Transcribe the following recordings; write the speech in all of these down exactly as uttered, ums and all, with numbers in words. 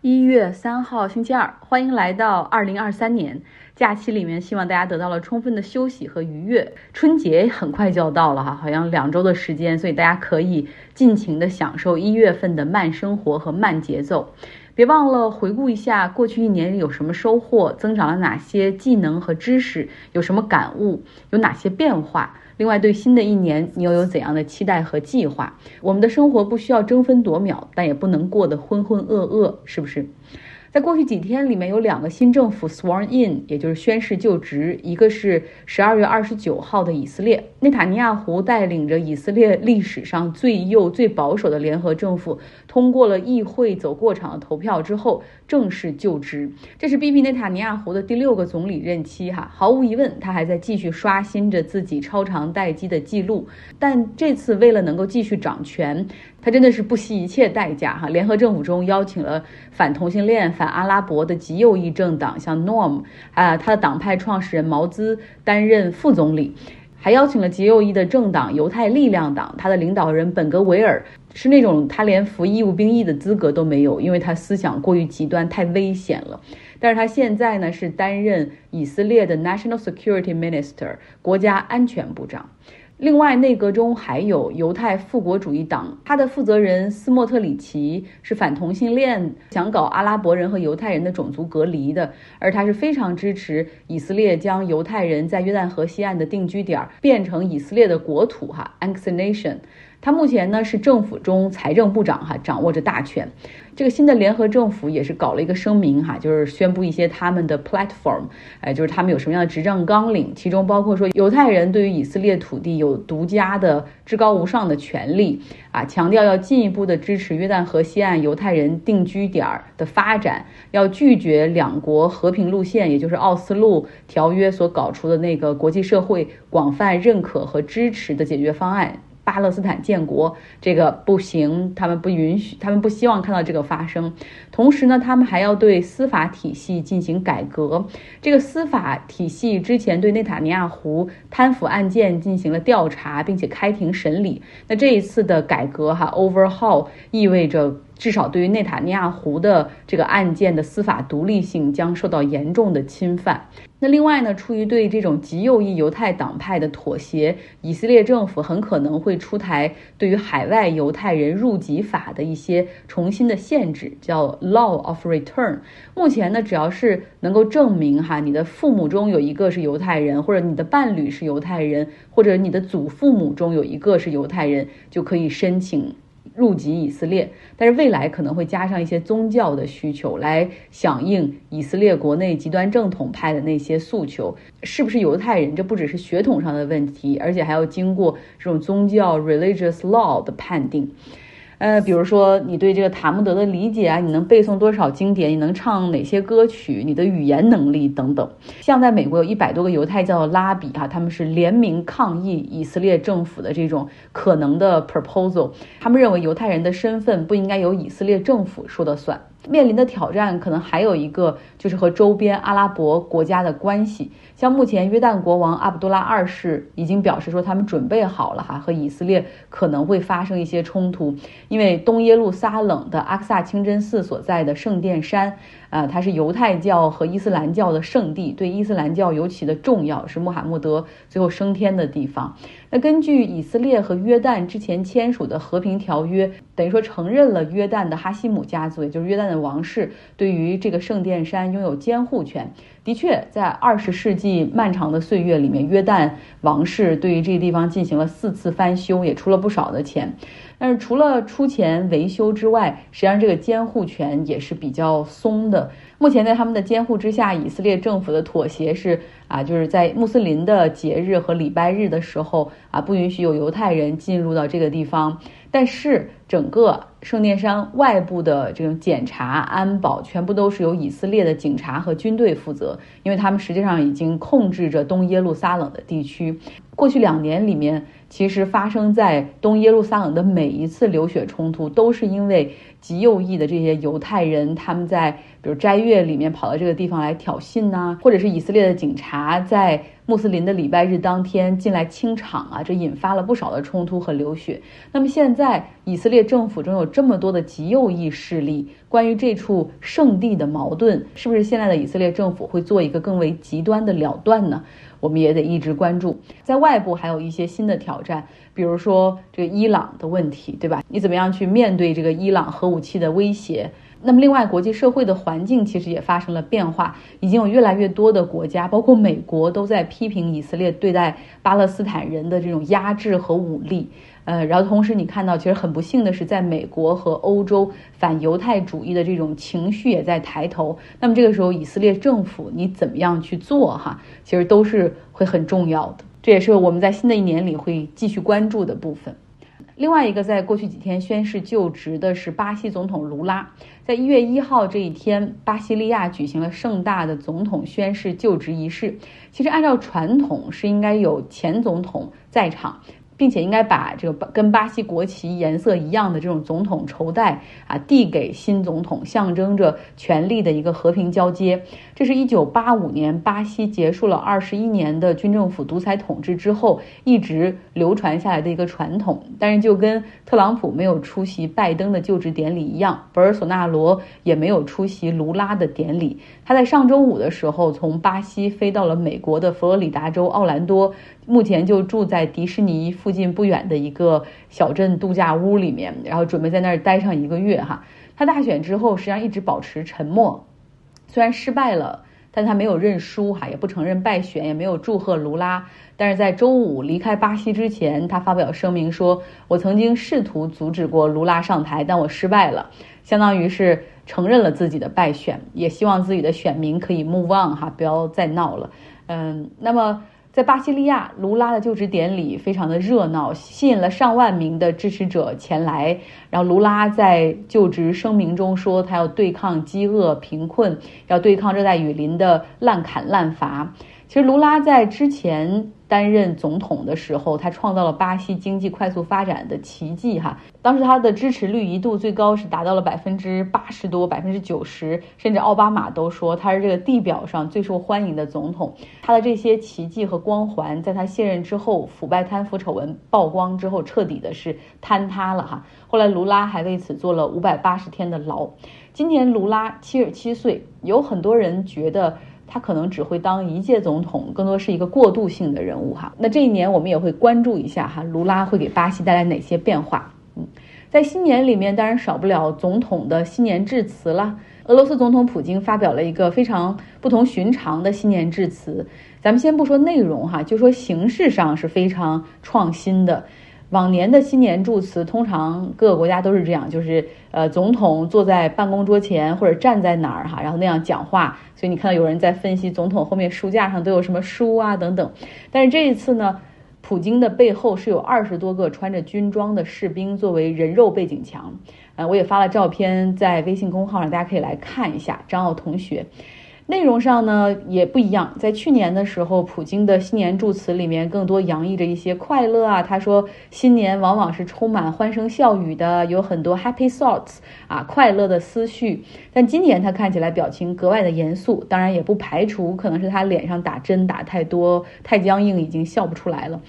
一月三号星期二，欢迎来到二零二三年。假期里面希望大家得到了充分的休息和愉悦。春节很快就要到了哈，好像两周的时间，所以大家可以尽情的享受一月份的慢生活和慢节奏。别忘了回顾一下过去一年里有什么收获，增长了哪些技能和知识，有什么感悟，有哪些变化。另外，对新的一年你又有怎样的期待和计划？我们的生活不需要争分夺秒，但也不能过得浑浑噩噩，是不是？在过去几天里面，有两个新政府 sworn in， 也就是宣誓就职。一个是十二月二十九号的以色列，内塔尼亚胡带领着以色列历史上最右最保守的联合政府，通过了议会走过场的投票之后正式就职。这是逼迫内塔尼亚胡的第六个总理任期哈，毫无疑问他还在继续刷新着自己超长待机的记录，但这次为了能够继续掌权，他真的是不惜一切代价哈。联合政府中邀请了反同性恋、反阿拉伯的极右翼政党，像 Norm 啊，他的党派创始人毛兹担任副总理，还邀请了极右翼的政党犹太力量党，他的领导人本格维尔是那种他连服义务兵役的资格都没有，因为他思想过于极端，太危险了。但是他现在呢是担任以色列的 National Security Minister 国家安全部长。另外，内阁中还有犹太复国主义党，他的负责人斯莫特里奇是反同性恋，想搞阿拉伯人和犹太人的种族隔离的，而他是非常支持以色列将犹太人在约旦河西岸的定居点变成以色列的国土哈 annexation。他目前呢是政府中财政部长哈，掌握着大权。这个新的联合政府也是搞了一个声明哈，就是宣布一些他们的 platform， 哎，就是他们有什么样的执政纲领，其中包括说犹太人对于以色列土地有独家的至高无上的权利啊，强调要进一步的支持约旦河西岸犹太人定居点的发展，要拒绝两国和平路线，也就是奥斯陆条约所搞出的那个国际社会广泛认可和支持的解决方案。巴勒斯坦建国这个不行，他们不允许，他们不希望看到这个发生。同时呢，他们还要对司法体系进行改革。这个司法体系之前对内塔尼亚胡贪腐案件进行了调查，并且开庭审理。那这一次的改革哈 overhaul 意味着至少对于内塔尼亚胡的这个案件的司法独立性将受到严重的侵犯。那另外呢，出于对这种极右翼犹太党派的妥协，以色列政府很可能会出台对于海外犹太人入籍法的一些重新的限制，叫 Law of Return。 目前呢，只要是能够证明哈你的父母中有一个是犹太人，或者你的伴侣是犹太人，或者你的祖父母中有一个是犹太人，就可以申请入籍以色列。但是未来可能会加上一些宗教的需求，来响应以色列国内极端正统派的那些诉求。是不是犹太人，这不只是血统上的问题，而且还要经过这种宗教 religious law 的判定。呃，比如说你对这个塔木德的理解啊，你能背诵多少经典，你能唱哪些歌曲，你的语言能力等等。像在美国有一百多个犹太教的拉比啊，他们是联名抗议以色列政府的这种可能的 proposal， 他们认为犹太人的身份不应该由以色列政府说得算。面临的挑战可能还有一个，就是和周边阿拉伯国家的关系。像目前约旦国王阿卜杜拉二世已经表示说，他们准备好了哈，和以色列可能会发生一些冲突。因为东耶路撒冷的阿克萨清真寺所在的圣殿山啊、呃，它是犹太教和伊斯兰教的圣地，对伊斯兰教尤其的重要，是穆罕默德最后升天的地方。那根据以色列和约旦之前签署的和平条约，等于说承认了约旦的哈希姆家族，也就是约旦的王室对于这个圣殿山拥有监护权。的确，在二十世纪漫长的岁月里面，约旦王室对于这个地方进行了四次翻修，也出了不少的钱。但是除了出钱维修之外，实际上这个监护权也是比较松的。目前在他们的监护之下，以色列政府的妥协是啊，就是在穆斯林的节日和礼拜日的时候啊，不允许有犹太人进入到这个地方。但是整个圣殿山外部的这种检查安保全部都是由以色列的警察和军队负责，因为他们实际上已经控制着东耶路撒冷的地区。过去两年里面，其实发生在东耶路撒冷的每一次流血冲突，都是因为极右翼的这些犹太人，他们在比如斋月里面跑到这个地方来挑衅啊，或者是以色列的警察在穆斯林的礼拜日当天进来清场啊，这引发了不少的冲突和流血。那么现在以色列政府中有这么多的极右翼势力，关于这处圣地的矛盾，是不是现在的以色列政府会做一个更为极端的了断呢？我们也得一直关注。在外部还有一些新的挑战，比如说这个伊朗的问题，对吧？你怎么样去面对这个伊朗核武器的威胁？那么另外，国际社会的环境其实也发生了变化，已经有越来越多的国家，包括美国，都在批评以色列对待巴勒斯坦人的这种压制和武力。呃，然后同时你看到，其实很不幸的是，在美国和欧洲反犹太主义的这种情绪也在抬头。那么这个时候，以色列政府你怎么样去做哈？其实都是会很重要的，这也是我们在新的一年里会继续关注的部分。另外一个，在过去几天宣誓就职的是巴西总统卢拉。在一月一号这一天，巴西利亚举行了盛大的总统宣誓就职仪式。其实按照传统，是应该有前总统在场，并且应该把这个跟巴西国旗颜色一样的这种总统绸带啊递给新总统，象征着权力的一个和平交接。这是一九八五年巴西结束了二十一年的军政府独裁统治之后一直流传下来的一个传统。但是就跟特朗普没有出席拜登的就职典礼一样，博尔索纳罗也没有出席卢拉的典礼。他在上周五的时候从巴西飞到了美国的佛罗里达州奥兰多，目前就住在迪士尼附近不远的一个小镇度假屋里面，然后准备在那儿待上一个月哈。他大选之后实际上一直保持沉默，虽然失败了，但他没有认输哈，也不承认败选，也没有祝贺卢拉。但是在周五离开巴西之前，他发表声明说：“我曾经试图阻止过卢拉上台，但我失败了。”相当于是承认了自己的败选，也希望自己的选民可以 move on 哈，不要再闹了。嗯，那么在巴西利亚，卢拉的就职典礼非常的热闹，吸引了上万名的支持者前来。然后卢拉在就职声明中说，他要对抗饥饿、贫困，要对抗热带雨林的滥砍滥伐。其实卢拉在之前担任总统的时候，他创造了巴西经济快速发展的奇迹哈。当时他的支持率一度最高是达到了百分之八十多、百分之九十，甚至奥巴马都说他是这个地表上最受欢迎的总统。他的这些奇迹和光环，在他卸任之后，腐败贪腐丑闻曝光之后，彻底的是坍塌了哈。后来卢拉还为此坐了五百八十天的牢。今年卢拉七十七岁，有很多人觉得他可能只会当一届总统，更多是一个过渡性的人物哈。那这一年我们也会关注一下哈，卢拉会给巴西带来哪些变化？嗯，在新年里面，当然少不了总统的新年致辞了。俄罗斯总统普京发表了一个非常不同寻常的新年致辞，咱们先不说内容哈，就说形式上是非常创新的。往年的新年祝词，通常各个国家都是这样，就是呃，总统坐在办公桌前或者站在哪儿哈，然后那样讲话。所以你看到有人在分析总统后面书架上都有什么书啊等等。但是这一次呢，普京的背后是有二十多个穿着军装的士兵作为人肉背景墙。呃，我也发了照片在微信公号上，大家可以来看一下。张奥同学。内容上呢也不一样，在去年的时候，普京的新年祝词里面更多洋溢着一些快乐啊。他说新年往往是充满欢声笑语的，有很多 happy thoughts 啊，快乐的思绪。但今年他看起来表情格外的严肃，当然也不排除可能是他脸上打针打太多，太僵硬，已经笑不出来了。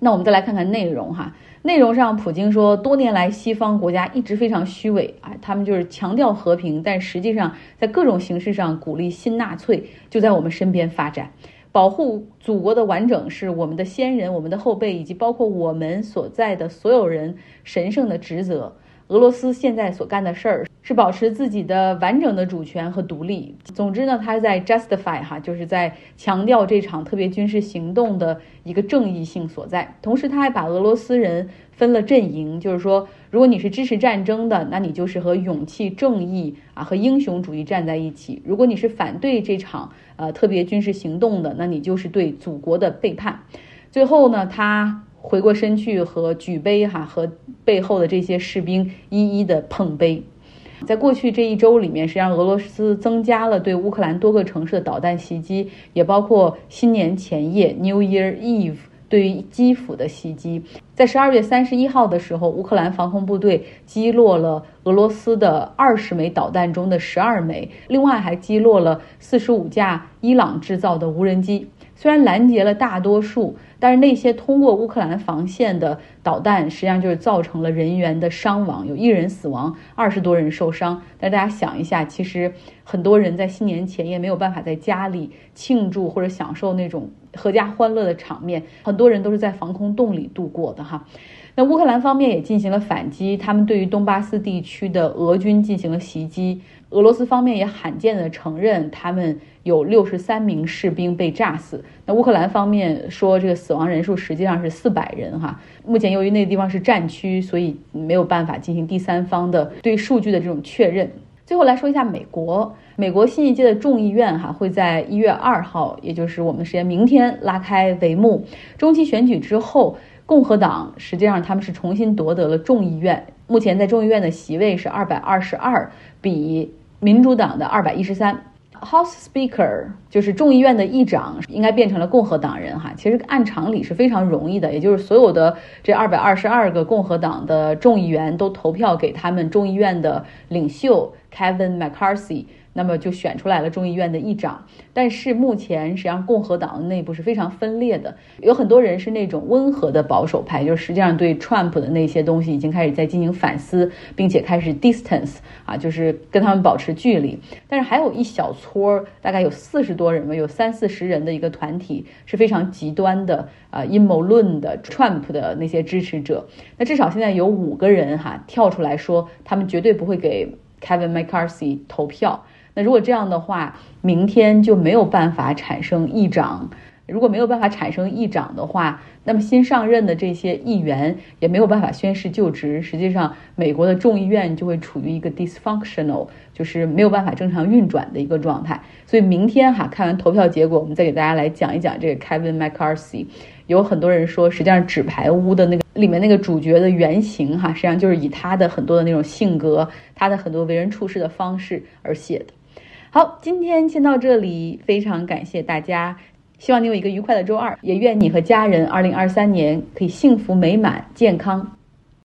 那我们再来看看内容哈。内容上，普京说，多年来西方国家一直非常虚伪啊，他们就是强调和平，但实际上在各种形式上鼓励新纳粹就在我们身边发展。保护祖国的完整是我们的先人、我们的后辈以及包括我们所在的所有人神圣的职责。俄罗斯现在所干的事儿是保持自己的完整的主权和独立。总之呢，他在 justify 哈，就是在强调这场特别军事行动的一个正义性所在。同时他还把俄罗斯人分了阵营，就是说如果你是支持战争的，那你就是和勇气、正义啊和英雄主义站在一起；如果你是反对这场呃特别军事行动的，那你就是对祖国的背叛。最后呢，他回过身去和举杯哈，和背后的这些士兵一一的碰杯。在过去这一周里面，实际上俄罗斯增加了对乌克兰多个城市的导弹袭击，也包括新年前夜 New Year Eve 对于基辅的袭击。在十二月三十一号的时候，乌克兰防空部队击落了俄罗斯的二十枚导弹中的十二枚，另外还击落了四十五架伊朗制造的无人机。虽然拦截了大多数，但是那些通过乌克兰防线的导弹实际上就是造成了人员的伤亡，有一人死亡，二十多人受伤。但大家想一下，其实很多人在新年前也没有办法在家里庆祝或者享受那种合家欢乐的场面，很多人都是在防空洞里度过的哈。那乌克兰方面也进行了反击，他们对于东巴斯地区的俄军进行了袭击。俄罗斯方面也罕见的承认他们有六十三名士兵被炸死。那乌克兰方面说这个死亡人数实际上是四百人哈。目前由于那个地方是战区，所以没有办法进行第三方的对数据的这种确认。最后来说一下美国，美国新一届的众议院哈会在一月二号，也就是我们的时间明天拉开帷幕。中期选举之后，共和党实际上他们是重新夺得了众议院，目前在众议院的席位是二百二十二，比民主党的二百一十三。House Speaker 就是众议院的议长，应该变成了共和党人哈。其实按常理是非常容易的，也就是所有的这二百二十二个共和党的众议员都投票给他们众议院的领袖 Kevin McCarthy。那么就选出来了众议院的议长，但是目前实际上共和党的内部是非常分裂的，有很多人是那种温和的保守派，就是实际上对 Trump 的那些东西已经开始在进行反思，并且开始 distance 啊，就是跟他们保持距离。但是还有一小撮，大概有四十多人吧，有三四十人的一个团体是非常极端的啊，阴谋论的 Trump 的那些支持者。那至少现在有五个人哈、啊、跳出来说，他们绝对不会给 Kevin McCarthy 投票。那如果这样的话，明天就没有办法产生议长。如果没有办法产生议长的话，那么新上任的这些议员也没有办法宣誓就职。实际上，美国的众议院就会处于一个 dysfunctional， 就是没有办法正常运转的一个状态。所以明天哈，看完投票结果，我们再给大家来讲一讲这个 Kevin McCarthy。有很多人说，实际上纸牌屋的那个里面那个主角的原型哈，实际上就是以他的很多的那种性格，他的很多为人处事的方式而写的。好，今天先到这里，非常感谢大家，希望你有一个愉快的周二，也愿你和家人二零二三年可以幸福美满、健康。